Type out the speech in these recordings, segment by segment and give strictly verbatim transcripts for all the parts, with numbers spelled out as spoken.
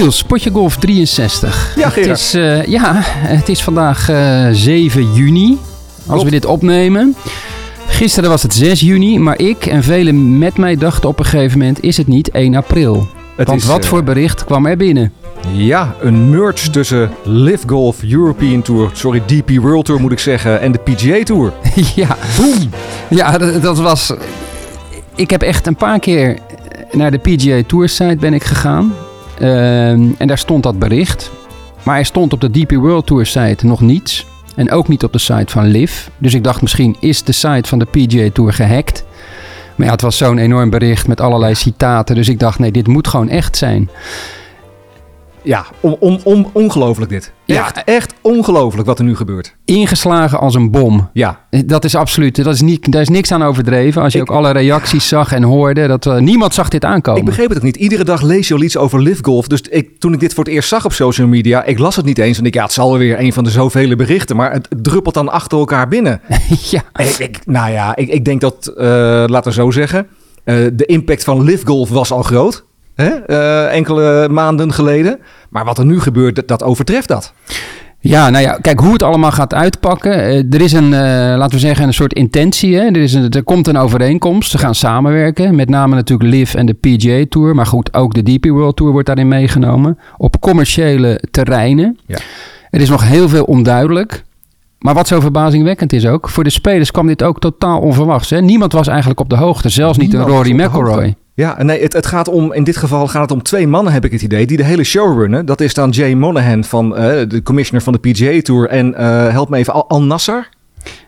Niels, Podje Golf drieënzestig. Ja, Gerard. Het is, uh, ja, het is vandaag uh, zeven juni, als Klopt. we dit opnemen. Gisteren was het zes juni, maar ik en velen met mij dachten op een gegeven moment, is het niet één april? Het Want is, wat uh, voor bericht kwam er binnen? Ja, een merge tussen L I V Golf, European Tour, sorry, D P World Tour moet ik zeggen, en de P G A Tour. Ja, boem! Ja, dat, dat was... Ik heb echt een paar keer naar de P G A Tour site ben ik gegaan. Uh, en daar stond dat bericht. Maar er stond op de D P World Tour site nog niets. En ook niet op de site van L I V. Dus ik dacht, misschien is de site van de P G A Tour gehackt. Maar ja, het was zo'n enorm bericht met allerlei citaten. Dus ik dacht, nee, dit moet gewoon echt zijn. Ja, on, on, on, ongelooflijk dit. Echt, ja, echt ongelooflijk wat er nu gebeurt. Ingeslagen als een bom. Ja. Dat is absoluut, dat is niet, daar is niks aan overdreven. Als je ik, ook alle reacties zag en hoorde, dat uh, niemand zag dit aankomen. Ik begreep het ook niet. Iedere dag lees je al iets over L I V Golf. Dus ik, toen ik dit voor het eerst zag op social media, ik las het niet eens. En ik, ja, het zal weer een van de zoveel berichten. Maar het druppelt dan achter elkaar binnen. Ja. Ik, ik, nou ja, ik, ik denk dat, uh, laten we zo zeggen, uh, de impact van L I V Golf was al groot. Uh, enkele maanden geleden. Maar wat er nu gebeurt, dat, dat overtreft dat. Ja, nou ja, kijk hoe het allemaal gaat uitpakken. Uh, er is een, uh, laten we zeggen, een soort intentie. Hè? Er, is een, er komt een overeenkomst. Ze gaan samenwerken. Met name natuurlijk L I V en de P G A Tour. Maar goed, ook de D P World Tour wordt daarin meegenomen. Op commerciële terreinen. Ja. Er is nog heel veel onduidelijk. Maar wat zo verbazingwekkend is ook, voor de spelers kwam dit ook totaal onverwachts. Hè? Niemand was eigenlijk op de hoogte. Zelfs niet een Rory McIlroy. Ja, nee, het, het gaat om, in dit geval gaat het om twee mannen, heb ik het idee, die de hele show runnen. Dat is dan Jay Monahan, van, uh, de commissioner van de P G A Tour. En uh, help me even, Al-Nassar?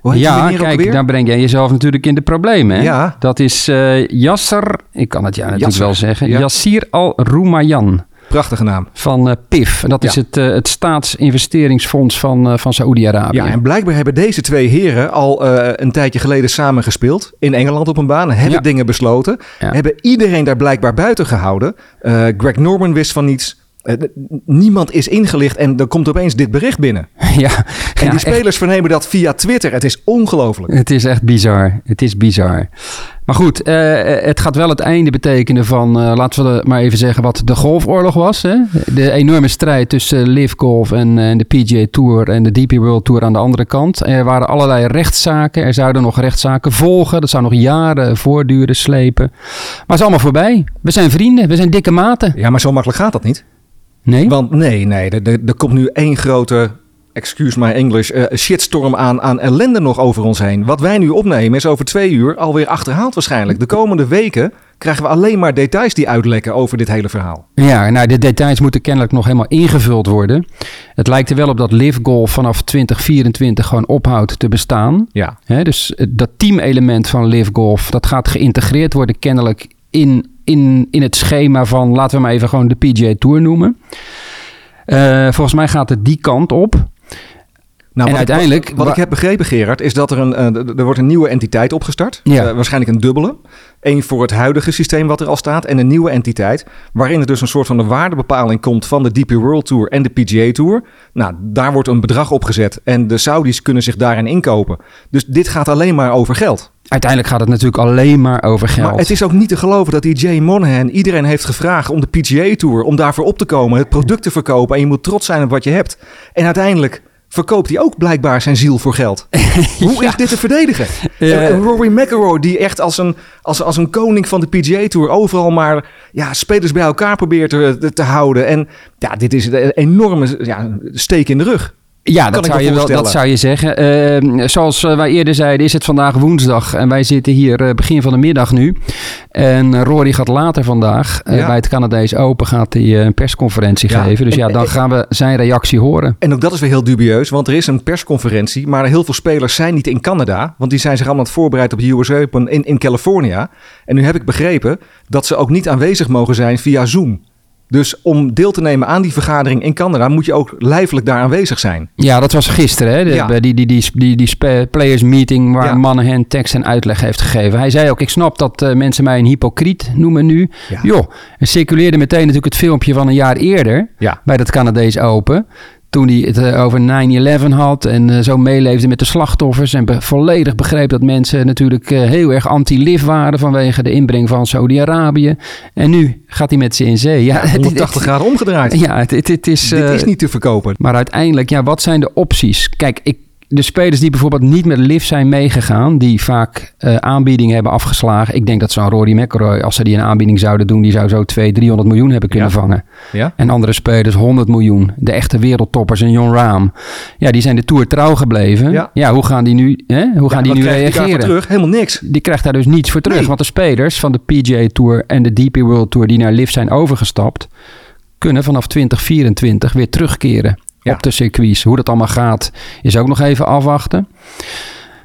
Hoe heet ja, kijk, alweer? Daar breng jij jezelf natuurlijk in de problemen. Hè? Ja. Dat is uh, Yasser, ik kan het ja natuurlijk Yasser. wel zeggen, ja. Yasir Al-Rumayyan. Prachtige naam. Van uh, P I F. En dat ja. is het, uh, het staatsinvesteringsfonds van, uh, van Saoedi-Arabië. Ja, en blijkbaar hebben deze twee heren al uh, een tijdje geleden samen gespeeld. In Engeland op een baan. Hebben ja. dingen besloten. Ja. Hebben iedereen daar blijkbaar buiten gehouden. Uh, Greg Norman wist van niets. Uh, niemand is ingelicht en er komt opeens dit bericht binnen. Ja. En ja, die spelers echt vernemen dat via Twitter. Het is ongelooflijk. Het is echt bizar. Het is bizar. Maar goed, uh, het gaat wel het einde betekenen van, uh, laten we maar even zeggen, wat de golfoorlog was. Hè? De enorme strijd tussen L I V Golf en, en de P G A Tour en de D P World Tour aan de andere kant. Er waren allerlei rechtszaken. Er zouden nog rechtszaken volgen. Dat zou nog jaren voortduren, slepen. Maar het is allemaal voorbij. We zijn vrienden. We zijn dikke maten. Ja, maar zo makkelijk gaat dat niet. Nee? Want nee, nee. Er, er, er komt nu één grote, excuse my English, uh, shitstorm aan, aan ellende nog over ons heen. Wat wij nu opnemen is over twee uur alweer achterhaald waarschijnlijk. De komende weken krijgen we alleen maar details die uitlekken over dit hele verhaal. Ja, nou, de details moeten kennelijk nog helemaal ingevuld worden. Het lijkt er wel op dat L I V Golf vanaf twintig vierentwintig gewoon ophoudt te bestaan. Ja. He, dus dat teamelement van L I V Golf, dat gaat geïntegreerd worden kennelijk in... In, in het schema van, laten we maar even gewoon de P G A Tour noemen. Uh, volgens mij gaat het die kant op. Nou, en wat uiteindelijk, ik, wat wa- ik heb begrepen, Gerard, is dat er een, uh, er wordt een nieuwe entiteit opgestart. Ja. Uh, waarschijnlijk een dubbele. Eén voor het huidige systeem wat er al staat en een nieuwe entiteit. Waarin er dus een soort van een waardebepaling komt van de D P World Tour en de P G A Tour. Nou, daar wordt een bedrag op gezet en de Saudis kunnen zich daarin inkopen. Dus dit gaat alleen maar over geld. Uiteindelijk gaat het natuurlijk alleen maar over geld. Maar het is ook niet te geloven dat die Jay Monahan iedereen heeft gevraagd om de P G A Tour, om daarvoor op te komen, het product te verkopen. En je moet trots zijn op wat je hebt. En uiteindelijk verkoopt hij ook blijkbaar zijn ziel voor geld. Hoe ja. is dit te verdedigen? Ja. Rory McIlroy die echt als een, als, als een koning van de P G A Tour overal maar ja, spelers bij elkaar probeert te, te houden. En ja, dit is een enorme ja, steek in de rug. Ja, dat, dat, zou je wel, dat zou je zeggen. Uh, zoals wij eerder zeiden, is het vandaag woensdag. En wij zitten hier begin van de middag nu. En Rory gaat later vandaag ja. uh, bij het Canadees Open gaat hij een persconferentie ja. geven. Dus en, ja, dan en, gaan we zijn reactie horen. En ook dat is weer heel dubieus, want er is een persconferentie. Maar heel veel spelers zijn niet in Canada. Want die zijn zich allemaal aan het voorbereiden op de U S Open in, in California. En nu heb ik begrepen dat ze ook niet aanwezig mogen zijn via Zoom. Dus om deel te nemen aan die vergadering in Canada moet je ook lijfelijk daar aanwezig zijn. Ja, dat was gisteren. Hè? De, ja. die, die, die, die, die players meeting waar ja. Monahan tekst en uitleg heeft gegeven. Hij zei ook, ik snap dat uh, mensen mij een hypocriet noemen nu. Ja. Joh, er circuleerde meteen natuurlijk het filmpje van een jaar eerder ja. bij dat Canadees Open. toen hij het uh, over nine eleven had en uh, zo meeleefde met de slachtoffers en be- volledig begreep dat mensen natuurlijk uh, heel erg anti-L I V waren vanwege de inbreng van Saudi-Arabië. En nu gaat hij met ze in zee. Ja, ja, honderdtachtig graden omgedraaid. Ja, het, het, het is, uh, dit is niet te verkopen. Maar uiteindelijk, ja, wat zijn de opties? Kijk, ik de spelers die bijvoorbeeld niet met L I V zijn meegegaan, die vaak uh, aanbiedingen hebben afgeslagen. Ik denk dat zo'n Rory McIlroy, als ze die een aanbieding zouden doen, die zou zo tweehonderd, driehonderd miljoen hebben kunnen ja. vangen. Ja. En andere spelers honderd miljoen. De echte wereldtoppers en Jon Rahm. Ja, die zijn de Tour trouw gebleven. Ja, ja hoe gaan die nu, hè? Hoe gaan ja, die nu reageren? Die terug? Helemaal niks. Die krijgt daar dus niets voor terug. Nee. Want de spelers van de P G A Tour en de D P World Tour die naar L I V zijn overgestapt, kunnen vanaf twintig vierentwintig weer terugkeren. Ja. Op de circuits. Hoe dat allemaal gaat is ook nog even afwachten.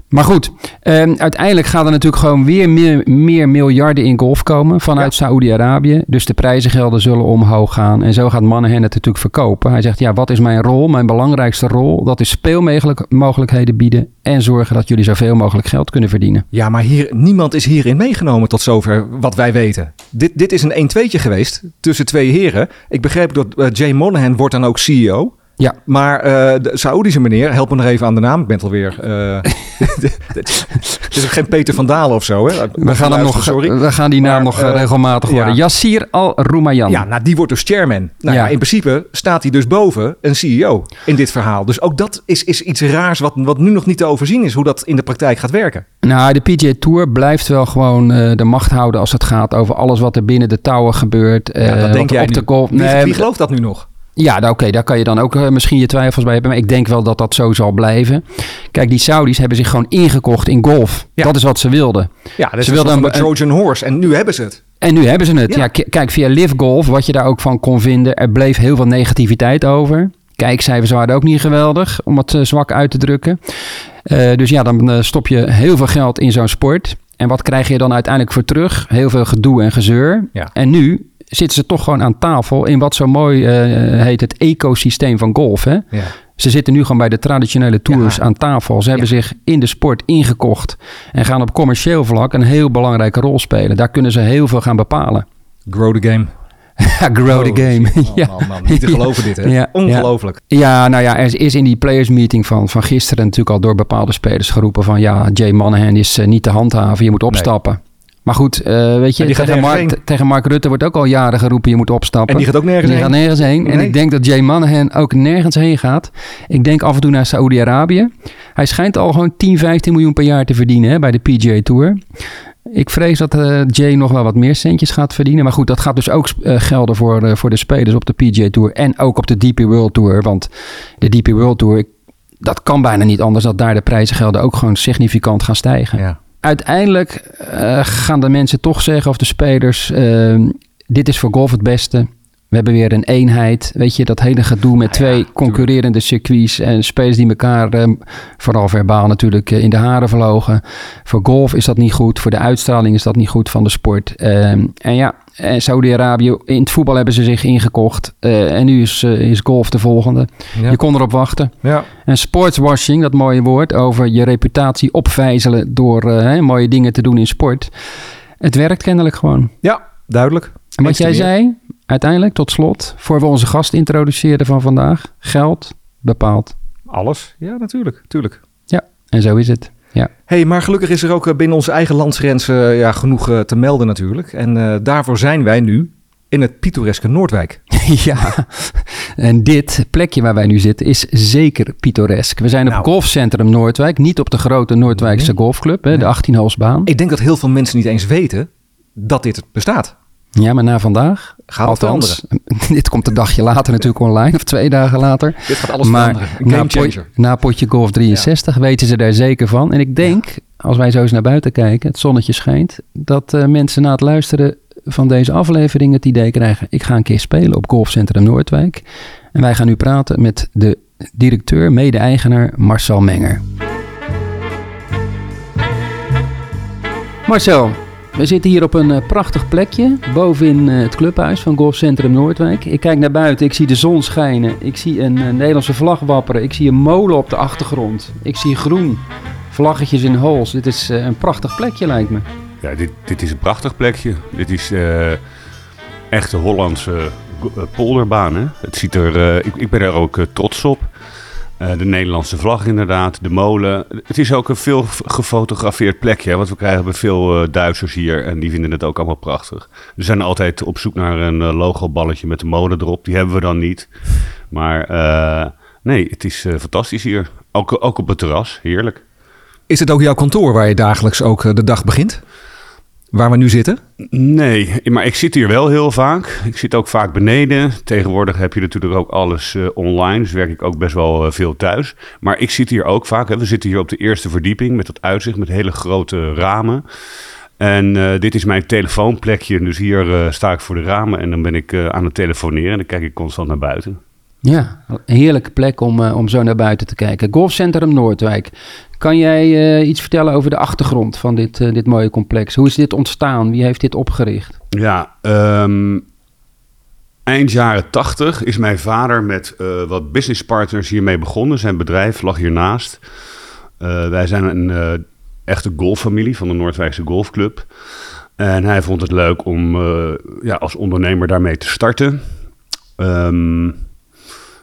Maar goed, um, uiteindelijk gaat er natuurlijk gewoon weer meer, meer miljarden in golf komen vanuit ja. Saoedi-Arabië. Dus de prijzengelden zullen omhoog gaan. En zo gaat Monahan het natuurlijk verkopen. Hij zegt, ja, wat is mijn rol? Mijn belangrijkste rol, dat is speelmogelijkheden bieden en zorgen dat jullie zoveel mogelijk geld kunnen verdienen. Ja, maar hier, niemand is hierin meegenomen tot zover wat wij weten. Dit, dit is een een-tweetje geweest tussen twee heren. Ik begreep dat uh, Jay Monahan wordt dan ook C E O. Ja, maar uh, de Saoedische meneer, help me nog even aan de naam. Ik ben het alweer. Uh, het is ook geen Peter van Dalen of zo. Hè? We, gaan gaan hem nog, sorry. we gaan die naam maar, nog uh, regelmatig worden. Ja. Yasir Al-Rumayyan. Ja, nou, die wordt dus chairman. Nou, ja. Ja, in principe staat hij dus boven een C E O in dit verhaal. Dus ook dat is, is iets raars wat, wat nu nog niet te overzien is. Hoe dat in de praktijk gaat werken. Nou, de P G A Tour blijft wel gewoon uh, de macht houden als het gaat over alles wat er binnen de touwen gebeurt. Uh, ja, dat denk jij op de golf. Wie, nee, wie gelooft dat nu nog? Ja, oké, okay, daar kan je dan ook uh, misschien je twijfels bij hebben. Maar ik denk wel dat dat zo zal blijven. Kijk, die Saudis hebben zich gewoon ingekocht in golf. Ja. Dat is wat ze wilden. Ja, dat is een, een Trojan horse. En nu hebben ze het. En nu hebben ze het. Ja. Ja, k- kijk, via L I V Golf, wat je daar ook van kon vinden, er bleef heel veel negativiteit over. Kijkcijfers waren ook niet geweldig, om het uh, zwak uit te drukken. Uh, dus ja, dan uh, stop je heel veel geld in zo'n sport. En wat krijg je dan uiteindelijk voor terug? Heel veel gedoe en gezeur. Ja. En nu zitten ze toch gewoon aan tafel in wat zo mooi uh, heet het ecosysteem van golf. Hè? Ja. Ze zitten nu gewoon bij de traditionele tours ja. aan tafel. Ze ja. hebben zich in de sport ingekocht en gaan op commercieel vlak een heel belangrijke rol spelen. Daar kunnen ze heel veel gaan bepalen. Grow the game. Ja, grow oh, the game. Man, ja. man, man. Niet te geloven ja. dit, hè? Ja. Ongelooflijk. Ja, nou ja, er is in die players meeting van, van gisteren natuurlijk al door bepaalde spelers geroepen van ja, Jay Monahan is uh, niet te handhaven, je moet opstappen. Nee. Maar goed, uh, weet je, tegen Mark, heen. tegen Mark Rutte wordt ook al jaren geroepen, je moet opstappen. En die gaat ook nergens die heen. Die gaat nergens heen. Nee. En ik denk dat Jay Monahan ook nergens heen gaat. Ik denk af en toe naar Saoedi-Arabië. Hij schijnt al gewoon tien, vijftien miljoen per jaar te verdienen hè, bij de P G A Tour. Ik vrees dat uh, Jay nog wel wat meer centjes gaat verdienen. Maar goed, dat gaat dus ook uh, gelden voor, uh, voor de spelers op de P G A Tour en ook op de D P World Tour. Want de D P World Tour, ik, dat kan bijna niet anders dat daar de prijzengelden ook gewoon significant gaan stijgen. Ja. Uiteindelijk uh, gaan de mensen toch zeggen, of de spelers, uh, dit is voor golf het beste. We hebben weer een eenheid. Weet je, dat hele gedoe met ah, twee ja, concurrerende circuits en spelers die elkaar, uh, vooral verbaal natuurlijk, uh, in de haren vlogen. Voor golf is dat niet goed. Voor de uitstraling is dat niet goed van de sport. Uh, en ja, en Saudi-Arabië, in het voetbal hebben ze zich ingekocht. Uh, en nu is, uh, is golf de volgende. Ja. Je kon erop wachten. Ja. En sportswashing, dat mooie woord, over je reputatie opvijzelen door uh, hey, mooie dingen te doen in sport. Het werkt kennelijk gewoon. Ja, duidelijk. En wat jij zei, uiteindelijk, tot slot, voor we onze gast introduceerden van vandaag, geld bepaalt alles. Ja, natuurlijk. Tuurlijk. Ja, en zo is het. Ja. Hey, maar gelukkig is er ook binnen onze eigen landsgrenzen ja, genoeg uh, te melden natuurlijk. En uh, daarvoor zijn wij nu in het pittoreske Noordwijk. Ja, en dit plekje waar wij nu zitten is zeker pittoresk. We zijn op nou. Golfcentrum Noordwijk, niet op de grote Noordwijkse nee. golfclub, hè, nee. de achttien-hoolsbaan. Ik denk dat heel veel mensen niet eens weten dat dit bestaat. Ja, maar na vandaag gaat het veranderen. Dit komt een dagje later natuurlijk online, of twee dagen later. Dit gaat alles maar veranderen. Game na, changer. Po- na Podje Golf drieënzestig ja. weten ze daar zeker van. En ik denk, ja. als wij zo eens naar buiten kijken, het zonnetje schijnt, dat uh, mensen na het luisteren van deze aflevering het idee krijgen, ik ga een keer spelen op Golfcentrum Noordwijk. En wij gaan nu praten met de directeur, mede-eigenaar Marcel Menger. Marcel. We zitten hier op een uh, prachtig plekje, bovenin uh, het clubhuis van Golfcentrum Noordwijk. Ik kijk naar buiten, ik zie de zon schijnen, ik zie een uh, Nederlandse vlag wapperen, ik zie een molen op de achtergrond, ik zie groen, vlaggetjes in holes. Dit is uh, een prachtig plekje lijkt me. Ja, dit, dit is een prachtig plekje. Dit is uh, echt de Hollandse uh, polderbaan. Hè? Het ziet er, uh, ik, ik ben er ook uh, trots op. Uh, de Nederlandse vlag inderdaad, de molen. Het is ook een veel gefotografeerd plekje, want we krijgen bij veel uh, Duitsers hier en die vinden het ook allemaal prachtig. We zijn altijd op zoek naar een uh, logoballetje met de molen erop, die hebben we dan niet. Maar uh, nee, het is uh, fantastisch hier. Ook, ook op het terras, heerlijk. Is het ook jouw kantoor waar je dagelijks ook uh, de dag begint? Waar we nu zitten? Nee, maar ik zit hier wel heel vaak. Ik zit ook vaak beneden. Tegenwoordig heb je natuurlijk ook alles uh, online. Dus werk ik ook best wel uh, veel thuis. Maar ik zit hier ook vaak. Hè. We zitten hier op de eerste verdieping met dat uitzicht. Met hele grote ramen. En uh, dit is mijn telefoonplekje. Dus hier uh, sta ik voor de ramen. En dan ben ik uh, aan het telefoneren. En dan kijk ik constant naar buiten. Ja, een heerlijke plek om, uh, om zo naar buiten te kijken. Golfcentrum Noordwijk. Kan jij uh, iets vertellen over de achtergrond van dit, uh, dit mooie complex? Hoe is dit ontstaan? Wie heeft dit opgericht? Ja, um, eind jaren tachtig is mijn vader met uh, wat businesspartners hiermee begonnen. Zijn bedrijf lag hiernaast. Uh, wij zijn een uh, echte golffamilie van de Noordwijkse Golfclub. En hij vond het leuk om uh, ja, als ondernemer daarmee te starten. Um,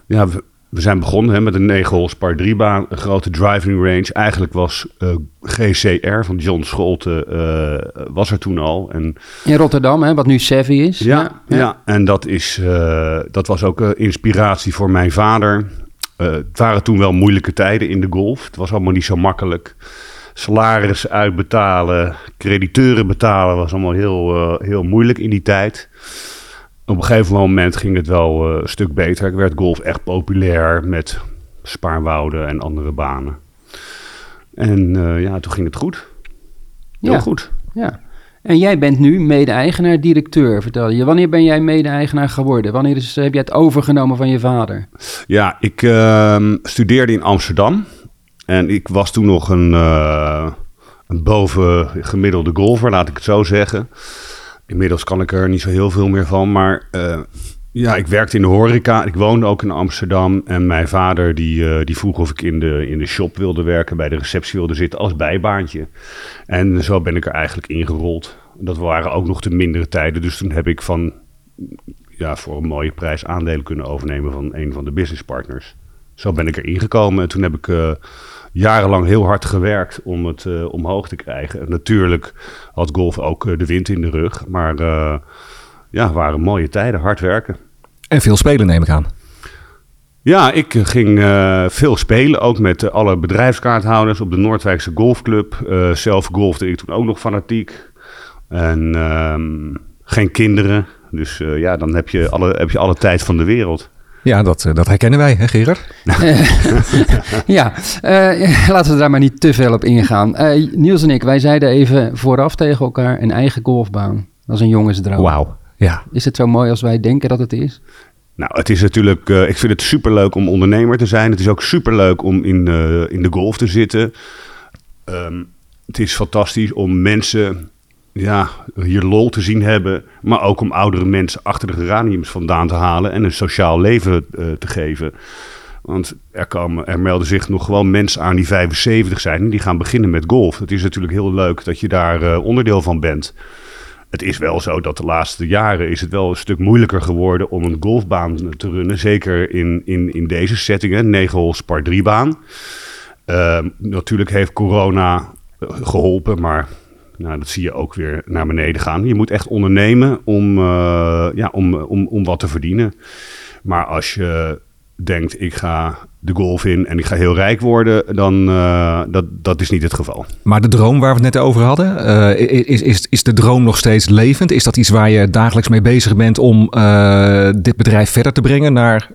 ja... We, We zijn begonnen hè, met een negen holes par drie baan, een grote driving range. Eigenlijk was uh, G C R van John Scholten uh, was er toen al. En in Rotterdam, hè, wat nu Savvy is. Ja, ja, ja. ja. En dat, is, uh, dat was ook uh, inspiratie voor mijn vader. Uh, het waren toen wel moeilijke tijden in de golf. Het was allemaal niet zo makkelijk. Salaris uitbetalen, crediteuren betalen was allemaal heel, uh, heel moeilijk in die tijd. Op een gegeven moment ging het wel uh, een stuk beter. Ik werd golf echt populair met Spaarwouden en andere banen. En uh, ja, toen ging het goed. Heel ja, goed. Ja. En jij bent nu mede-eigenaar, directeur, vertel je. Wanneer ben jij mede-eigenaar geworden? Wanneer is, heb jij het overgenomen van je vader? Ja, ik uh, studeerde in Amsterdam. En ik was toen nog een, uh, een bovengemiddelde golfer, laat ik het zo zeggen. Inmiddels kan ik er niet zo heel veel meer van, maar uh, ja, ik werkte in de horeca. Ik woonde ook in Amsterdam en mijn vader die, uh, die vroeg of ik in de, in de shop wilde werken, bij de receptie wilde zitten als bijbaantje. En zo ben ik er eigenlijk ingerold. Dat waren ook nog de mindere tijden, dus toen heb ik van, ja, voor een mooie prijs aandelen kunnen overnemen van een van de businesspartners. Zo ben ik er ingekomen en toen heb ik uh, jarenlang heel hard gewerkt om het uh, omhoog te krijgen. En natuurlijk had golf ook uh, de wind in de rug, maar uh, ja, waren mooie tijden, hard werken. En veel spelen neem ik aan. Ja, ik ging uh, veel spelen, ook met uh, alle bedrijfskaarthouders op de Noordwijkse Golfclub. Uh, zelf golfde ik toen ook nog fanatiek en uh, geen kinderen, dus uh, ja, dan heb je, alle, heb je alle tijd van de wereld. Ja, dat, dat herkennen wij, hè Gerard? ja, uh, laten we daar maar niet te veel op ingaan. Uh, Niels en ik, wij zeiden even vooraf tegen elkaar een eigen golfbaan. Dat is een jongensdroom. Wauw, ja. Is het zo mooi als wij denken dat het is? Nou, het is natuurlijk... Uh, ik vind het superleuk om ondernemer te zijn. Het is ook superleuk om in, uh, in de golf te zitten. Um, het is fantastisch om mensen... ja, hier lol te zien hebben, maar ook om oudere mensen achter de geraniums vandaan te halen en een sociaal leven uh, te geven. Want er, komen, er melden zich nog gewoon mensen aan die vijfenzeventig zijn en die gaan beginnen met golf. Het is natuurlijk heel leuk dat je daar uh, onderdeel van bent. Het is wel zo dat de laatste jaren is het wel een stuk moeilijker geworden om een golfbaan te runnen. Zeker in, in, in deze settingen, negen holes par drie baan. Uh, natuurlijk heeft corona geholpen, maar... nou, dat zie je ook weer naar beneden gaan. Je moet echt ondernemen om, uh, ja, om, om, om wat te verdienen. Maar als je denkt, ik ga de golf in en ik ga heel rijk worden, dan uh, dat, dat is niet het geval. Maar de droom waar we het net over hadden, uh, is, is, is de droom nog steeds levend? Is dat iets waar je dagelijks mee bezig bent om uh, dit bedrijf verder te brengen naar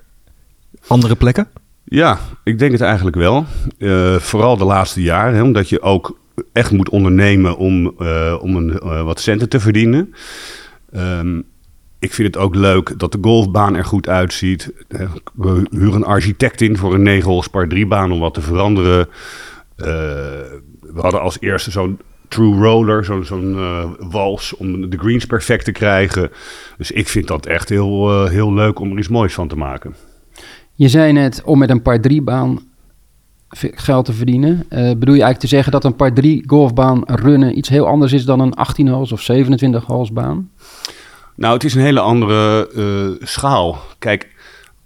andere plekken? Ja, ik denk het eigenlijk wel. Uh, vooral de laatste jaren, hè, omdat je ook... echt moet ondernemen om, uh, om een, uh, wat centen te verdienen. Um, ik vind het ook leuk dat de golfbaan er goed uitziet. We huren een architect in voor een negen holes par drie baan om wat te veranderen. Uh, we hadden als eerste zo'n true roller, zo, zo'n uh, wals om de greens perfect te krijgen. Dus ik vind dat echt heel, uh, heel leuk om er iets moois van te maken. Je zei net, om met een par drie baan geld te verdienen. Uh, bedoel je eigenlijk te zeggen dat een par drie golfbaan runnen iets heel anders is dan een achttien holes of zevenentwintig holes baan? Nou, het is een hele andere uh, schaal. Kijk,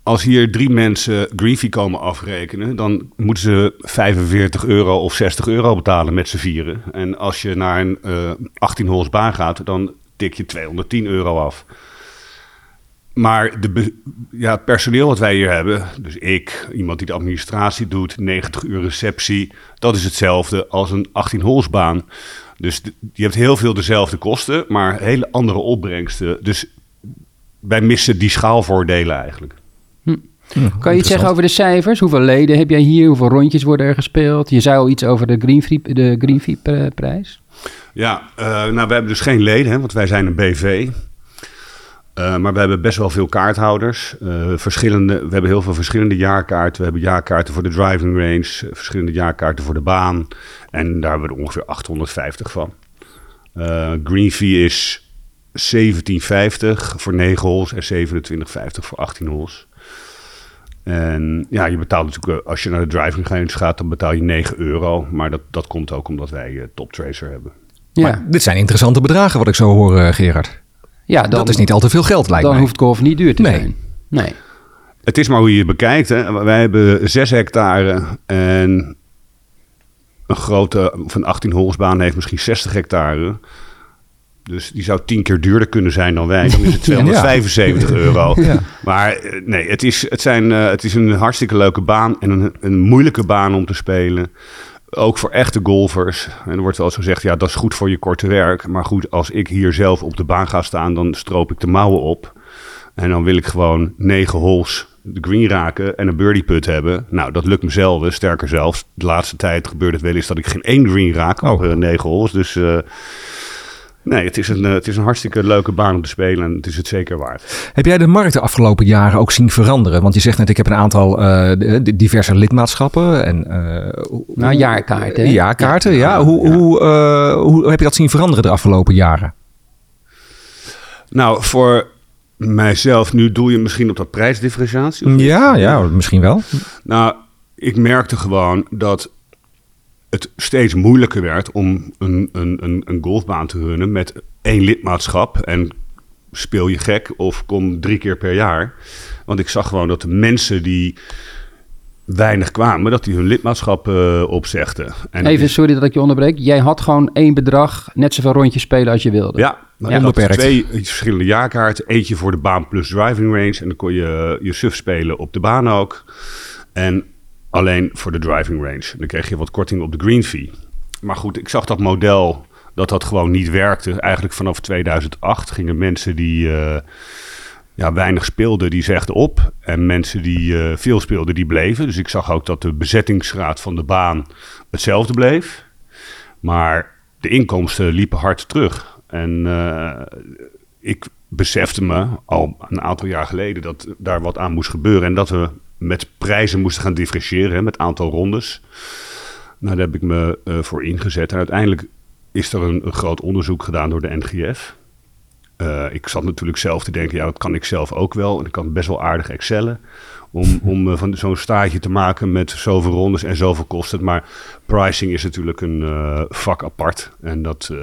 Als hier drie mensen Greavy komen afrekenen, dan moeten ze vijfenveertig euro of zestig euro betalen met z'n vieren. En als je naar een uh, achttien holes baan gaat, dan tik je tweehonderdtien euro af. Maar de be- ja, het personeel wat wij hier hebben, dus ik, iemand die de administratie doet, negentig uur receptie, dat is hetzelfde als een achttien holes baan. Dus de, je hebt heel veel dezelfde kosten, maar hele andere opbrengsten. Dus wij missen die schaalvoordelen eigenlijk. Hm. Ja, kan je iets zeggen over de cijfers? Hoeveel leden heb jij hier? Hoeveel rondjes worden er gespeeld? Je zei al iets over de Green Fee prijs. Ja, uh, nou, we hebben dus geen leden, hè, want wij zijn een B V. Uh, maar we hebben best wel veel kaarthouders. Uh, verschillende, we hebben heel veel verschillende jaarkaarten. We hebben jaarkaarten voor de driving range, verschillende jaarkaarten voor de baan. En daar hebben we er ongeveer achthonderdvijftig van. Uh, Green Fee is zeventien vijftig voor negen holes en zevenentwintig vijftig voor achttien holes. En ja, je betaalt natuurlijk, als je naar de driving range gaat, dan betaal je negen euro. Maar dat, dat komt ook omdat wij uh, Toptracer hebben. Ja. Maar dit zijn interessante bedragen wat ik zo hoor, uh, Gerard. Ja, dan, dat is niet al te veel geld, lijkt dan mij. Dan hoeft golf niet duur te nee. zijn. Nee. Het is maar hoe je het bekijkt. Hè. Wij hebben zes hectare en een grote van achttien holsbaan heeft misschien zestig hectare. Dus die zou tien keer duurder kunnen zijn dan wij. Dan is het tweehonderdvijfenzeventig ja. euro. Ja. Maar nee, het is, het, zijn, uh, het is een hartstikke leuke baan en een, een moeilijke baan om te spelen. Ook voor echte golfers. En er wordt wel eens gezegd, ja, dat is goed voor je korte werk. Maar goed, als ik hier zelf op de baan ga staan, dan stroop ik de mouwen op. En dan wil ik gewoon negen holes de green raken en een birdie putt hebben. Nou, dat lukt me zelden. Sterker zelfs, de laatste tijd gebeurt het wel eens dat ik geen één green raak op oh. negen holes. Dus uh, nee, het is, een, het is een hartstikke leuke baan om te spelen en het is het zeker waard. Heb jij de markt de afgelopen jaren ook zien veranderen? Want je zegt net, ik heb een aantal uh, diverse lidmaatschappen. En, uh, nou, jaarkaarten. Jaarkaarten, ja. ja. Hoe, ja. Hoe, uh, hoe heb je dat zien veranderen de afgelopen jaren? Nou, voor mijzelf nu doe je misschien op dat prijsdifferentiatie? Of ja, ja, misschien wel. Nou, ik merkte gewoon dat het steeds moeilijker werd om een, een, een golfbaan te runnen met één lidmaatschap. En speel je gek of kom drie keer per jaar. Want ik zag gewoon dat de mensen die weinig kwamen, dat die hun lidmaatschap uh, opzegden. En even, is, sorry dat ik je onderbreek. Jij had gewoon één bedrag, net zoveel rondjes spelen als je wilde. Ja, ja. Ik had twee verschillende jaarkaarten. Eentje voor de baan plus driving range. En dan kon je je suf spelen op de baan ook. En alleen voor de driving range. Dan kreeg je wat korting op de green fee. Maar goed, ik zag dat model dat dat gewoon niet werkte. Eigenlijk vanaf tweeduizend acht gingen mensen die uh, ja, weinig speelden, die zegden op. En mensen die uh, veel speelden, die bleven. Dus ik zag ook dat de bezettingsgraad van de baan hetzelfde bleef. Maar de inkomsten liepen hard terug. En uh, ik besefte me al een aantal jaar geleden dat daar wat aan moest gebeuren. En dat we met prijzen moesten gaan differentiëren, hè, met aantal rondes. Nou, daar heb ik me uh, voor ingezet. En uiteindelijk is er een, een groot onderzoek gedaan door de N G F. Uh, ik zat natuurlijk zelf te denken, ja, dat kan ik zelf ook wel. En ik kan best wel aardig excellen om, om uh, van zo'n staartje te maken met zoveel rondes en zoveel kost het. Maar pricing is natuurlijk een uh, vak apart. En dat, uh,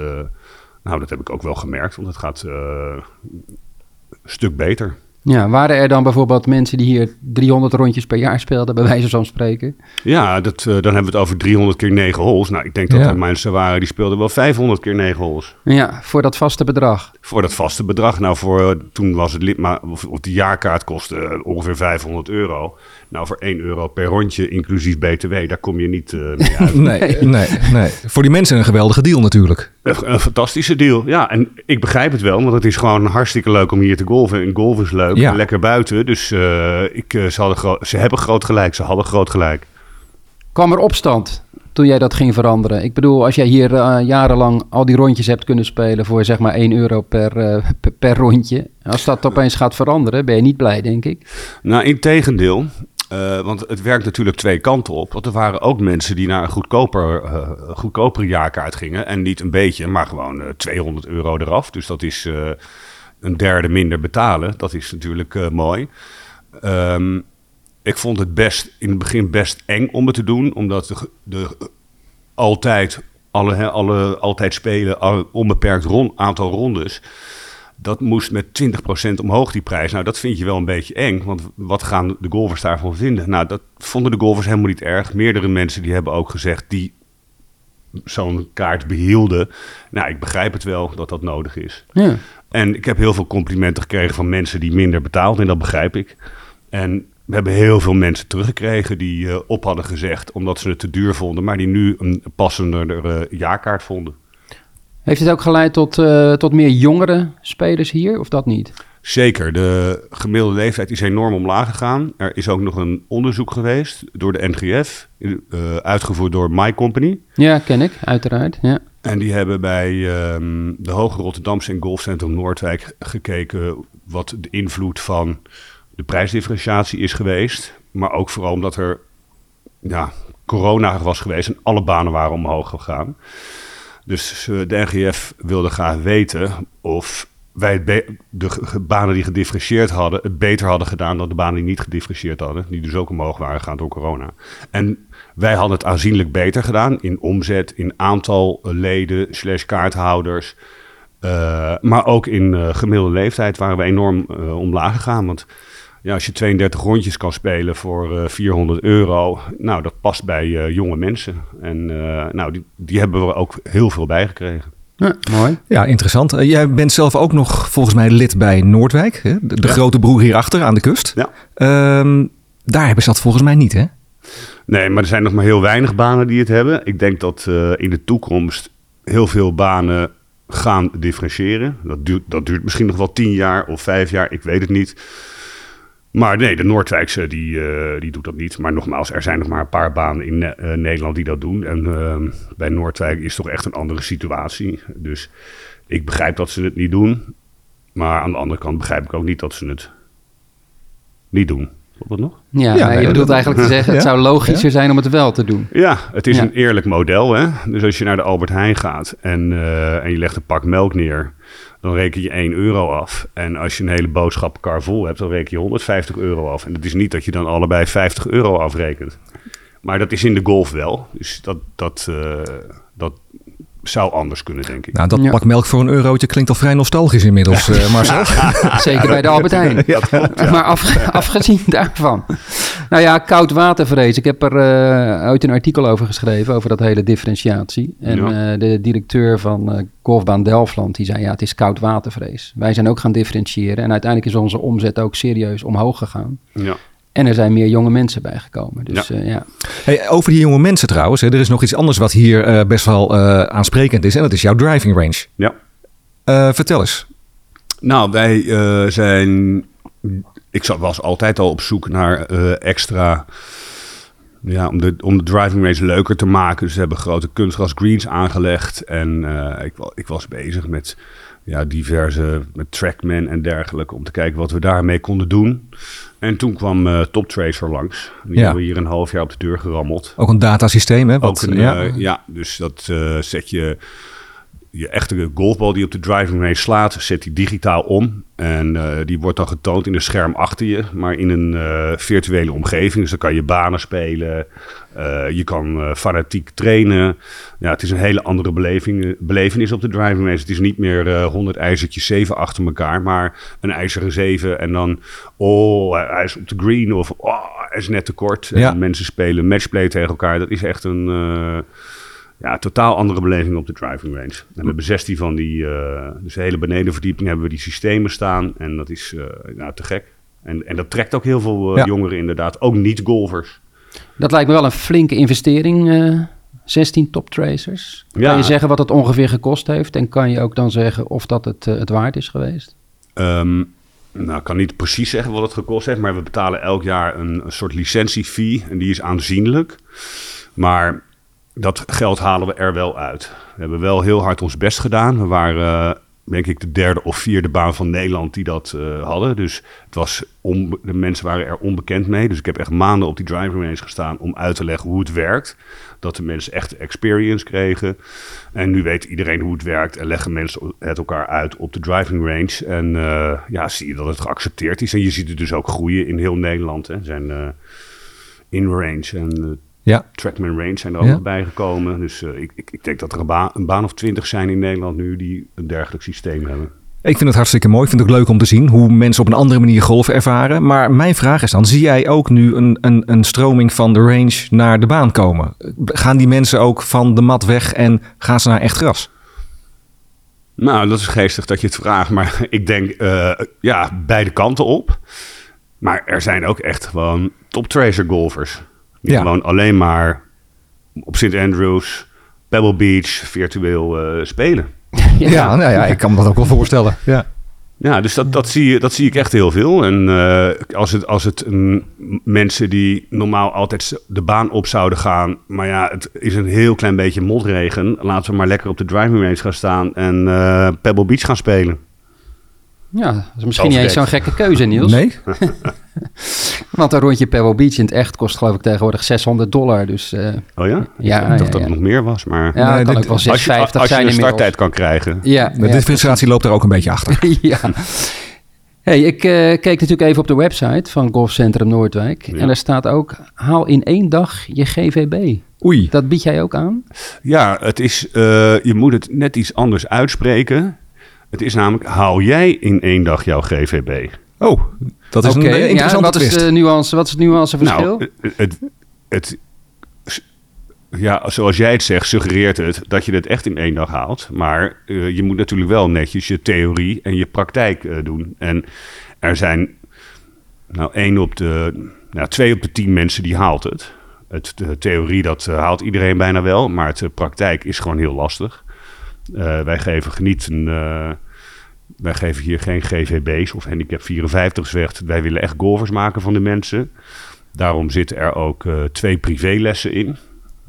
nou, dat heb ik ook wel gemerkt, want het gaat uh, een stuk beter. Ja, waren er dan bijvoorbeeld mensen die hier driehonderd rondjes per jaar speelden, bij wijze van spreken? Ja, dat, uh, dan hebben we het over driehonderd keer negen holes. Nou, ik denk dat ja. er mensen waren die speelden wel vijfhonderd keer negen holes. Ja, voor dat vaste bedrag. Voor dat vaste bedrag. Nou, voor, toen was het lidma- of, of de jaarkaart kostte ongeveer vijfhonderd euro. Nou, voor één euro per rondje, inclusief B T W, daar kom je niet uh, mee uit. nee, nee, nee. Voor die mensen een geweldige deal natuurlijk. Een, een fantastische deal, ja. En ik begrijp het wel, want het is gewoon hartstikke leuk om hier te golven. En golf is leuk. Ja. Lekker buiten, dus uh, ik, ze, hadden gro- ze hebben groot gelijk, ze hadden groot gelijk. Kwam er opstand toen jij dat ging veranderen? Ik bedoel, als jij hier uh, jarenlang al die rondjes hebt kunnen spelen voor zeg maar één euro per, uh, per, per rondje. Als dat opeens gaat veranderen, ben je niet blij, denk ik. Nou, integendeel, uh, want het werkt natuurlijk twee kanten op. Want er waren ook mensen die naar een goedkoper, uh, goedkopere jaarkaart gingen. En niet een beetje, maar gewoon uh, tweehonderd euro eraf. Dus dat is Uh, een derde minder betalen. Dat is natuurlijk uh, mooi. Um, ik vond het best in het begin best eng om het te doen. Omdat de, de, altijd, alle, he, alle, altijd spelen, al, onbeperkt rond, aantal rondes. dat moest met twintig procent omhoog, die prijs. Nou, dat vind je wel een beetje eng, want wat gaan de golfers daarvan vinden? Nou, dat vonden de golfers helemaal niet erg. Meerdere mensen die hebben ook gezegd, die zo'n kaart behielden. Nou, ik begrijp het wel dat dat nodig is. Ja. En ik heb heel veel complimenten gekregen van mensen die minder betaalden, en dat begrijp ik. En we hebben heel veel mensen teruggekregen die uh, op hadden gezegd, omdat ze het te duur vonden, maar die nu een passender uh, jaarkaart vonden. Heeft het ook geleid tot, uh, tot meer jongere spelers hier, of dat niet? Zeker. De gemiddelde leeftijd is enorm omlaag gegaan. Er is ook nog een onderzoek geweest door de N G F, uh, uitgevoerd door My Company. Ja, ken ik, uiteraard. Ja. En die hebben bij um, de Hooge Rotterdamse en Golfcentrum Noordwijk gekeken wat de invloed van de prijsdifferentiatie is geweest. Maar ook vooral omdat er ja, corona was geweest en alle banen waren omhoog gegaan. Dus uh, de N G F wilde graag weten of wij het be- de ge- banen die gedifferentieerd hadden het beter hadden gedaan dan de banen die niet gedifferentieerd hadden, die dus ook omhoog waren gegaan door corona. En wij hadden het aanzienlijk beter gedaan in omzet, in aantal leden slash kaarthouders. Uh, maar ook in uh, gemiddelde leeftijd waren we enorm uh, omlaag gegaan. Want ja, als je tweeëndertig rondjes kan spelen voor uh, vierhonderd euro... nou, dat past bij uh, jonge mensen. En uh, nou, die, die hebben we ook heel veel bijgekregen. Ja, mooi. Ja, interessant. Uh, jij bent zelf ook nog volgens mij lid bij Noordwijk. Hè? De, de ja. grote broer hierachter aan de kust. Ja. Um, daar hebben ze dat volgens mij niet, hè? Nee, maar er zijn nog maar heel weinig banen die het hebben. Ik denk dat uh, in de toekomst heel veel banen gaan differentiëren. Dat duurt, dat duurt misschien nog wel tien jaar of vijf jaar, ik weet het niet. Maar nee, de Noordwijkse die, uh, die doet dat niet. Maar nogmaals, er zijn nog maar een paar banen in uh, Nederland die dat doen. En uh, bij Noordwijk is toch echt een andere situatie. Dus ik begrijp dat ze het niet doen. Maar aan de andere kant begrijp ik ook niet dat ze het niet doen. Wat nog? Ja, ja nee, je bedoelt dat eigenlijk te zeggen, het ja? zou logischer ja? zijn om het wel te doen. Ja, het is ja. een eerlijk model. Hè? Dus als je naar de Albert Heijn gaat en, uh, en je legt een pak melk neer, dan reken je één euro af. En als je een hele boodschappenkar vol hebt, dan reken je honderdvijftig euro af. En het is niet dat je dan allebei vijftig euro afrekent. Maar dat is in de golf wel. Dus dat, dat, uh, dat zou anders kunnen, denk ik. Nou, dat ja. pak melk voor een eurotje klinkt al vrij nostalgisch inmiddels, ja. uh, Marcel. Zeker bij de Albert Heijn. Ja, klopt, ja. Maar af, afgezien daarvan. Nou ja, koud watervrees. Ik heb er uh, ooit een artikel over geschreven, over dat hele differentiatie. En ja. uh, de directeur van uh, Golfbaan Delfland, die zei ja, het is koud watervrees. Wij zijn ook gaan differentiëren en uiteindelijk is onze omzet ook serieus omhoog gegaan. Ja. En er zijn meer jonge mensen bijgekomen. Dus, ja. Uh, ja. Hey, over die jonge mensen trouwens. Hè, er is nog iets anders wat hier uh, best wel uh, aansprekend is. En dat is jouw driving range. Ja. Uh, vertel eens. Nou, wij uh, zijn... Ik was altijd al op zoek naar uh, extra... Ja, om de, om de driving range leuker te maken. Dus we hebben grote kunstgras greens aangelegd. En uh, ik, ik was bezig met... Ja, diverse met Trackman en dergelijke, om te kijken wat we daarmee konden doen. En toen kwam uh, Toptracer langs. Die ja. hebben we hier een half jaar op de deur gerammeld. Ook een datasysteem, hè? Wat, Ook een, ja. Uh, ja, dus dat uh, zet je je echte golfbal die op de driving range slaat, zet die digitaal om. En uh, die wordt dan getoond in een scherm achter je, maar in een uh, virtuele omgeving. Dus dan kan je banen spelen, uh, je kan uh, fanatiek trainen. Ja, het is een hele andere beleving, belevenis op de driving range. Het is niet meer uh, honderd ijzertjes zeven achter elkaar, maar een ijzeren zeven. En dan, oh, hij is op de green of oh, hij is net te kort. Ja. En mensen spelen matchplay tegen elkaar. Dat is echt een... Uh, Ja, totaal andere beleving op de driving range. En we hebben zestien van die, uh, dus de hele benedenverdieping hebben we die systemen staan. En dat is uh, nou, te gek. En, en dat trekt ook heel veel uh, ja. jongeren inderdaad, ook niet-golfers. Dat lijkt me wel een flinke investering, uh, zestien Toptracers. Kan ja. je zeggen wat het ongeveer gekost heeft? En kan je ook dan zeggen of dat het, uh, het waard is geweest? Um, Nou, ik kan niet precies zeggen wat het gekost heeft, maar we betalen elk jaar een, een soort licentie-fee. En die is aanzienlijk. Maar... dat geld halen we er wel uit. We hebben wel heel hard ons best gedaan. We waren, uh, denk ik, de derde of vierde baan van Nederland die dat uh, hadden. Dus het was onbe- de mensen waren er onbekend mee. Dus ik heb echt maanden op die driving range gestaan om uit te leggen hoe het werkt. Dat de mensen echt experience kregen. En nu weet iedereen hoe het werkt en leggen mensen het elkaar uit op de driving range. En uh, ja, zie je dat het geaccepteerd is. En je ziet het dus ook groeien in heel Nederland. Hè. Zijn uh, in-range en... Uh, Ja. Trackman Range zijn er ook ja. nog bijgekomen. Dus uh, ik, ik, ik denk dat er een, ba- een baan of twintig zijn in Nederland nu die een dergelijk systeem hebben. Ik vind het hartstikke mooi. Ik vind het ook leuk om te zien hoe mensen op een andere manier golf ervaren. Maar mijn vraag is dan, zie jij ook nu een, een, een stroming van de range naar de baan komen? Gaan die mensen ook van de mat weg en gaan ze naar echt gras? Nou, dat is geestig dat je het vraagt. Maar ik denk, uh, ja, beide kanten op. Maar er zijn ook echt gewoon Toptracer golfers. Die ja. gewoon alleen maar op Saint Andrews, Pebble Beach virtueel uh, spelen. Ja, ja, nou ja, ik kan me dat ook wel voorstellen. Ja, ja dus dat, dat, zie je, dat zie ik echt heel veel. En uh, als het, als het um, mensen die normaal altijd de baan op zouden gaan... maar ja, het is een heel klein beetje motregen. Laten we maar lekker op de driving range gaan staan en uh, Pebble Beach gaan spelen. Ja, dat is misschien niet eens zo'n gekke keuze, Niels. Nee. Want een rondje Pebble Beach in het echt kost geloof ik tegenwoordig zeshonderd dollar. Dus, uh, oh ja? ja ik dacht ja, dat ja. het nog meer was. Maar... Ja, nee, kan dit, ook wel zeshonderdvijftig zijn inmiddels. Als je een starttijd kan krijgen. Ja, de ja, differentiatie ja. loopt er ook een beetje achter. ja. Hey, ik uh, keek natuurlijk even op de website van Golfcentrum Noordwijk. Ja. En daar staat ook, haal in één dag je G V B. Oei. Dat bied jij ook aan? Ja, het is, uh, je moet het net iets anders uitspreken. Het is namelijk, haal jij in één dag jouw G V B? Oh, dat is okay, een interessante ja, wat twist. Is de nuance, wat is het nuanceverschil? Nou, het, het, ja, zoals jij het zegt, suggereert het dat je het echt in één dag haalt. Maar uh, je moet natuurlijk wel netjes je theorie en je praktijk uh, doen. En er zijn nou, één op de, nou, twee op de tien mensen die haalt het. het de theorie, dat uh, haalt iedereen bijna wel. Maar de praktijk is gewoon heel lastig. Uh, wij geven genieten, uh, wij geven hier geen G V B's of handicap vierenvijftig's weg. Wij willen echt golfers maken van de mensen. Daarom zitten er ook uh, twee privélessen in.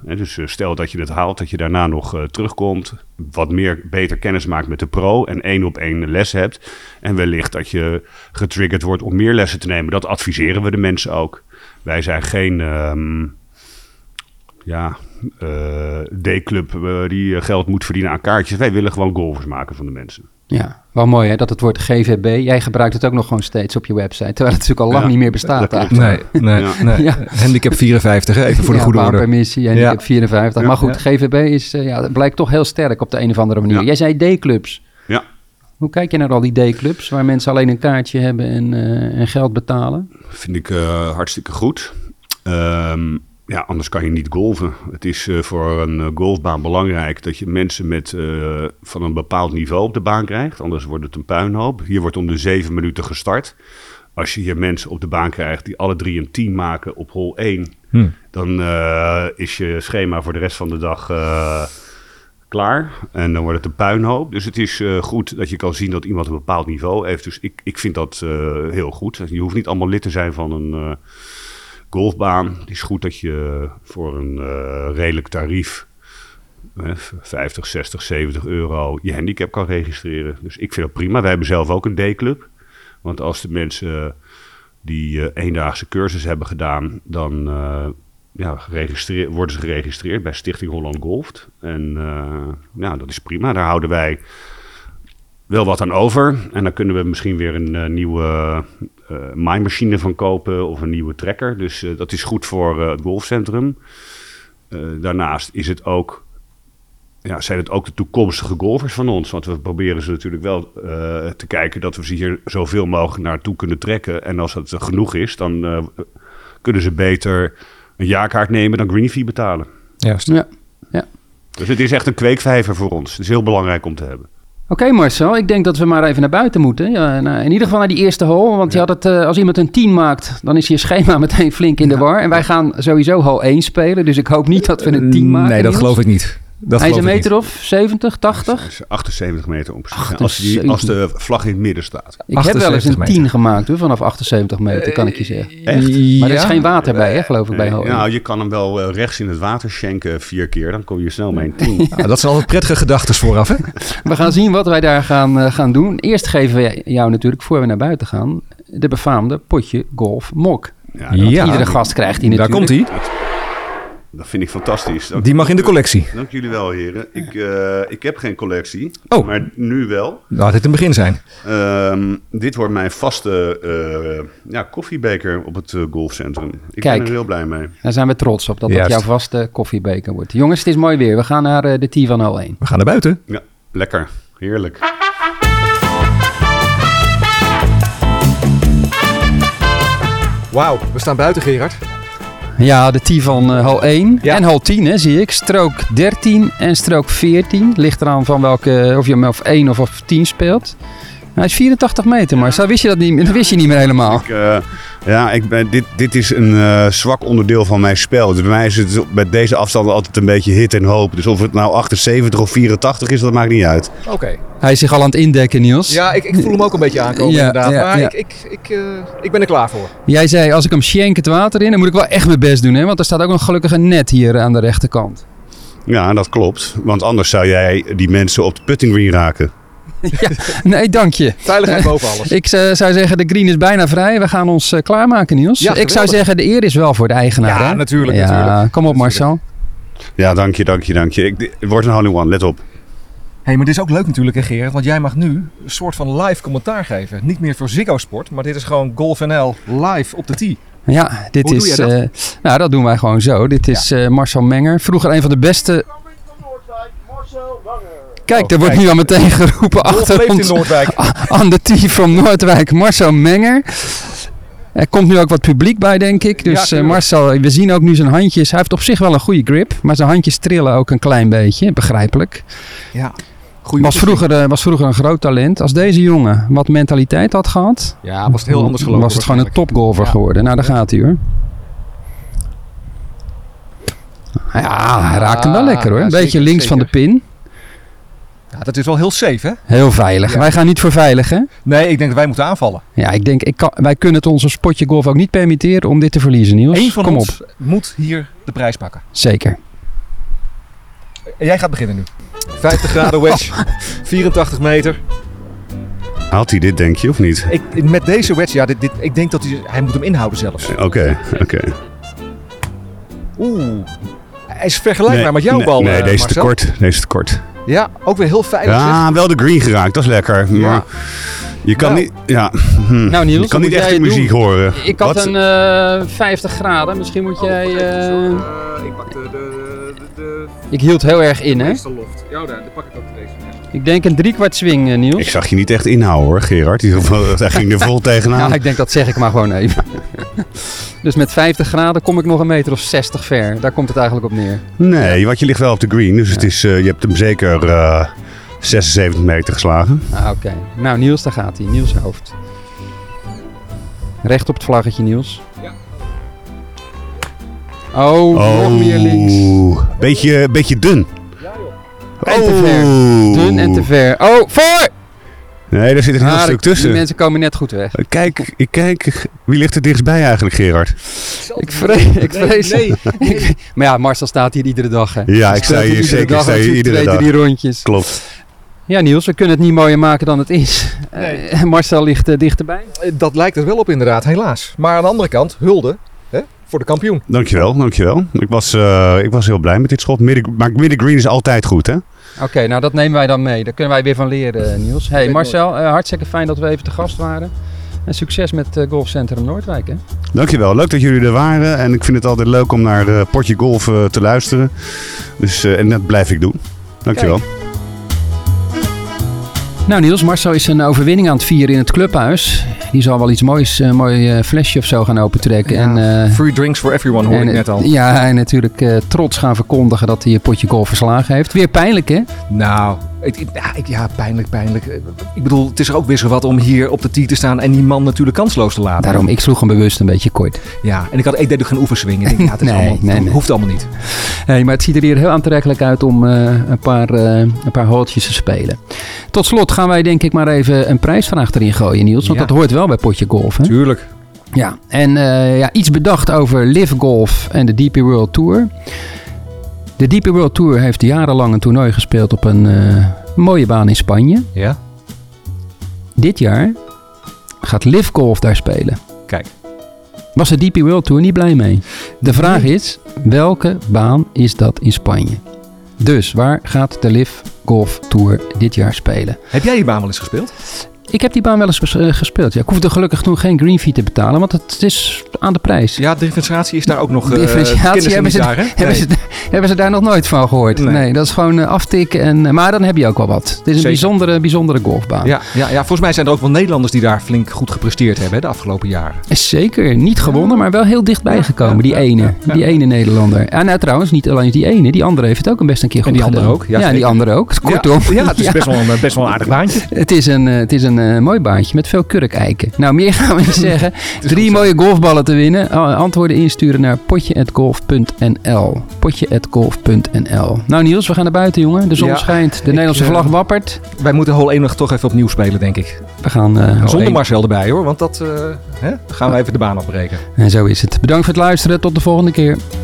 En dus uh, stel dat je het haalt, dat je daarna nog uh, terugkomt, wat meer beter kennis maakt met de pro en één op één les hebt. En wellicht dat je getriggerd wordt om meer lessen te nemen. Dat adviseren we de mensen ook. Wij zijn geen... Um, Ja, uh, D-club uh, die geld moet verdienen aan kaartjes. Wij willen gewoon golfers maken van de mensen. Ja, wel mooi hè, dat het woord G V B... Jij gebruikt het ook nog gewoon steeds op je website. Terwijl het natuurlijk al lang ja, niet meer bestaat eigenlijk. Nee, nee, ja. nee. Ja. Handicap vierenvijftig, even voor de ja, goede orde. Permissie, handicap ja. vierenvijftig. Ja, maar goed, ja. G V B is, uh, ja, blijkt toch heel sterk op de een of andere manier. Ja. Jij zei D-clubs. Ja. Hoe kijk je naar al die D-clubs... waar mensen alleen een kaartje hebben en, uh, en geld betalen? Vind ik uh, hartstikke goed. Ehm... Um, Ja, anders kan je niet golven. Het is uh, voor een uh, golfbaan belangrijk dat je mensen met, uh, van een bepaald niveau op de baan krijgt. Anders wordt het een puinhoop. Hier wordt om de zeven minuten gestart. Als je hier mensen op de baan krijgt die alle drie een tien maken op hol één... Hmm. dan uh, is je schema voor de rest van de dag uh, klaar. En dan wordt het een puinhoop. Dus het is uh, goed dat je kan zien dat iemand een bepaald niveau heeft. Dus ik, ik vind dat uh, heel goed. Je hoeft niet allemaal lid te zijn van een... Uh, golfbaan. Het is goed dat je voor een uh, redelijk tarief, hè, vijftig, zestig, zeventig euro, je handicap kan registreren. Dus ik vind dat prima. Wij hebben zelf ook een D-club. Want als de mensen die uh, eendaagse cursus hebben gedaan, dan uh, ja, geregistreer, worden ze geregistreerd bij Stichting Holland Golft. En uh, ja, dat is prima. Daar houden wij wel wat aan over. En dan kunnen we misschien weer een uh, nieuwe uh, maaimachine van kopen of een nieuwe trekker. Dus uh, dat is goed voor uh, het golfcentrum. Uh, daarnaast is het ook, ja, zijn het ook de toekomstige golfers van ons. Want we proberen ze natuurlijk wel uh, te kijken dat we ze hier zoveel mogelijk naartoe kunnen trekken. En als dat uh, genoeg is, dan uh, kunnen ze beter een jaarkaart nemen dan green fee betalen. Juist. Ja, ja. Dus het is echt een kweekvijver voor ons. Het is heel belangrijk om te hebben. Oké okay, Marcel, ik denk dat we maar even naar buiten moeten. Ja, nou, in ieder geval naar die eerste hole. Want ja. je had het, uh, als iemand een tien maakt, dan is je schema meteen flink in de ja. war. En wij gaan sowieso hole één spelen. Dus ik hoop niet dat we een tien maken. Nee, dat Niels. geloof ik niet. Dat Hij is een meter niet. of zeventig, tachtig? achtenzeventig meter om precies. Als, die, als de vlag in het midden staat. Ik heb wel eens een meter. tien gemaakt hoor, vanaf achtenzeventig meter, kan ik je zeggen. Echt? Maar ja. er is geen water bij, hè, geloof ik, nee. bij hole één. Nou, je kan hem wel rechts in het water schenken vier keer. Dan kom je snel mee een tien. Ja, dat zijn altijd prettige gedachten vooraf, hè? We gaan zien wat wij daar gaan, uh, gaan doen. Eerst geven we jou natuurlijk, voor we naar buiten gaan, de befaamde Podje Golf Mok. Ja, dat ja. iedere gast krijgt die natuurlijk. Daar komt hij. Dat vind ik fantastisch. Dank Die mag in de collectie. Dank jullie wel, heren. Ik, uh, ik heb geen collectie, oh. maar nu wel. Laat dit een begin zijn. Uh, dit wordt mijn vaste uh, ja, koffiebeker op het uh, golfcentrum. Ik Kijk, ben er heel blij mee. Daar zijn we trots op, dat Juist. dat jouw vaste koffiebeker wordt. Jongens, het is mooi weer. We gaan naar uh, de tee van hole één. We gaan naar buiten. Ja, lekker. Heerlijk. Wauw, we staan buiten, Gerard. Ja, de tee van uh, hal één ja. en hal tien, hè, zie ik. Strook dertien en strook veertien. Ligt eraan van welke, of je hem of één of, of tien speelt. Hij is vierentachtig meter, maar zo wist je dat niet, dat wist je niet meer helemaal. Ik, uh, ja, ik ben, dit, dit is een uh, zwak onderdeel van mijn spel. Dus bij mij is het bij deze afstanden altijd een beetje hit en hoop. Dus of het nou achtenzeventig of vierentachtig is, dat maakt niet uit. Oké. Okay. Hij is zich al aan het indekken, Niels. Ja, ik, ik voel hem ook een beetje aankomen, ja, inderdaad. Ja, maar ja. Ik, ik, ik, uh, ik ben er klaar voor. Jij zei, als ik hem schenk het water in, dan moet ik wel echt mijn best doen. Hè? Want er staat ook nog gelukkig een net hier aan de rechterkant. Ja, dat klopt. Want anders zou jij die mensen op de putting green raken. Ja, nee, dank je. Veiligheid boven alles. Ik uh, zou zeggen, de green is bijna vrij. We gaan ons uh, klaarmaken, Niels. Ja, ik zou zeggen, de eer is wel voor de eigenaar. Ja, hè? Natuurlijk, ja, natuurlijk. Kom op, Marcel. Ja, dank je, dank je, dank je. Ik, het wordt een hole in one, let op. Hé, hey, maar dit is ook leuk natuurlijk, hè, Gerard? Want jij mag nu een soort van live commentaar geven. Niet meer voor Ziggo Sport, maar dit is gewoon Golf N L live op de tee. Ja, dit Hoe is... Doe jij dat? Uh, nou, dat doen wij gewoon zo. Dit is ja. uh, Marcel Menger. Vroeger een van de beste... Marcel Menger. Kijk, er oh, wordt kijk. nu al meteen geroepen achter ons, aan de tee van Noordwijk, Marcel Menger. Er komt nu ook wat publiek bij, denk ik. Dus ja, uh, Marcel, we zien ook nu zijn handjes. Hij heeft op zich wel een goede grip, maar zijn handjes trillen ook een klein beetje, begrijpelijk. Ja. Was vroeger, was vroeger een groot talent. Als deze jongen wat mentaliteit had gehad, ja, was het heel anders gelopen, was het gewoon een topgolfer ja. geworden. Nou, daar gaat hij hoor. Ja, hij raakt hem wel lekker hoor. Een ja, zeker, beetje links zeker. van de pin. Ja, dat is wel heel safe, hè? Heel veilig. Ja. Wij gaan niet voor veilig, hè? Nee, ik denk dat wij moeten aanvallen. Ja, ik denk, ik kan, wij kunnen het onze Podje Golf ook niet permitteren om dit te verliezen, Niels. Eén van Kom ons op. moet hier de prijs pakken. Zeker. Jij gaat beginnen nu. vijftig graden wedge, vierentachtig meter. Haalt hij dit, denk je, of niet? Ik, met deze wedge, ja, dit, dit, ik denk dat hij, hij moet hem inhouden zelfs. Oké, okay, oké. Okay. Oeh, hij is vergelijkbaar nee, met jouw nee, bal, Nee, uh, deze is te kort, deze is te kort. Ja, ook weer heel veilig. Ja, zeg. Wel de green geraakt, dat is lekker. Maar ja. je kan nou. niet, ja. hm. nou, Niels, je kan niet echt de muziek doen? horen. Ik had Wat? een uh, vijftig graden, misschien moet oh, jij... Uh... Uh, ik pak de, de, de, de... Ik hield heel erg in, hè? Ja, daar, daar pak ik ook deze. Ik denk een driekwart swing, uh, Niels. Ik zag je niet echt inhouden, hoor, Gerard. Hij ging er vol tegenaan. Nou, ik denk, dat zeg ik maar gewoon even. Dus met vijftig graden kom ik nog een meter of zestig ver. Daar komt het eigenlijk op neer. Nee, want je ligt wel op de green. Dus ja. het is, uh, je hebt hem zeker uh, zesenzeventig meter geslagen. Ah, oké. Okay. Nou, Niels, daar gaat hij. Niels hoofd. Recht op het vlaggetje, Niels. Ja. Oh, nog oh, meer links. Beetje, beetje dun. Ja, joh. En oh. te ver. Dun en te ver. Oh, voor! Nee, daar zit een heel ah, stuk tussen. Die mensen komen net goed weg. Kijk, ik kijk, wie ligt er dichtstbij eigenlijk, Gerard? Ik vrees. Ik vrees nee, nee. ik, maar ja, Marcel staat hier iedere dag. Hè. Ja, ik sta hier zeker sta hier iedere dag. Die rondjes. Klopt. Ja, Niels, we kunnen het niet mooier maken dan het is. Nee. Uh, Marcel ligt uh, dichterbij. Dat lijkt er wel op inderdaad, helaas. Maar aan de andere kant, hulde hè, voor de kampioen. Dankjewel, dankjewel. Ik was, uh, ik was heel blij met dit schot. Midden, maar midden green is altijd goed, hè? Oké, okay, nou dat nemen wij dan mee. Daar kunnen wij weer van leren, Niels. Hey Marcel, uh, hartstikke fijn dat we even te gast waren. En succes met uh, Golfcentrum Noordwijk, hè? Dankjewel, leuk dat jullie er waren. En ik vind het altijd leuk om naar uh, Podje Golf uh, te luisteren. Dus, uh, en dat blijf ik doen. Dankjewel. Kijk. Nou Niels, Marcel is een overwinning aan het vieren in het clubhuis. Die zal wel iets moois, een mooi flesje of zo gaan opentrekken. Ja, en, uh, free drinks for everyone hoor en, ik net al. Ja, en natuurlijk uh, trots gaan verkondigen dat hij een Podje Golf verslagen heeft. Weer pijnlijk hè? Nou, ik, ik, ja pijnlijk, pijnlijk. Ik bedoel, het is er ook weer zo wat om hier op de tee te staan en die man natuurlijk kansloos te laten. Daarom, ik sloeg hem bewust een beetje kort. Ja, en ik, had, ik deed ook geen oefenswingen. Ik denk, ja, het is nee, allemaal, nee, nee. hoeft allemaal niet. Hey, maar het ziet er hier heel aantrekkelijk uit om uh, een paar, uh, een paar holetjes te spelen. Tot slot gaan wij denk ik maar even een prijsvraag erin gooien, Niels. Want ja. dat hoort wel bij Podje Golf. Hè? Tuurlijk. Ja, en uh, ja, iets bedacht over L I V Golf en de D P World Tour. De D P World Tour heeft jarenlang een toernooi gespeeld op een uh, mooie baan in Spanje. Ja. Dit jaar gaat L I V Golf daar spelen. Kijk. Was de D P World Tour niet blij mee? De vraag nee. is, welke baan is dat in Spanje? Dus waar gaat de L I V Golf Tour dit jaar spelen? Heb jij die baan wel eens gespeeld? Ik heb die baan wel eens gespeeld. Ja, ik hoefde gelukkig toen geen green fee te betalen, want het is aan de prijs. Ja, differentiatie is daar ook nog... Differentiatie uh, hebben, ze, daar, hè? Hebben, nee. ze, hebben ze daar nog nooit van gehoord. Nee, nee dat is gewoon uh, aftikken. En, uh, maar dan heb je ook wel wat. Het is een Zeker. bijzondere, bijzondere golfbaan. Ja, ja, ja, volgens mij zijn er ook wel Nederlanders die daar flink goed gepresteerd hebben hè, de afgelopen jaren. Zeker. Niet gewonnen, maar wel heel dichtbij ja, gekomen. Ja, die ene. Ja, ja. Die ene Nederlander. En nou, trouwens, niet alleen die ene. Die andere heeft het ook een best een keer goed gedaan. En die andere gedaan. ook. Ja, ja die andere ook. Kortom. Ja, ja het is ja. best wel een, best wel een aardig baantje. Het is een... Uh, het is een Uh, mooi baantje met veel kurkeiken. Nou, meer gaan we niet zeggen. Drie mooie golfballen te winnen. Antwoorden insturen naar potje at golf punt n l. potje at golf punt n l. Nou Niels, we gaan naar buiten, jongen. De zon ja, schijnt. De Nederlandse ik, vlag wappert. Wij moeten hole één nog toch even opnieuw spelen, denk ik. We gaan uh, zonder Marcel erbij, hoor. Want dat uh, hè, gaan we even de baan afbreken. En zo is het. Bedankt voor het luisteren. Tot de volgende keer.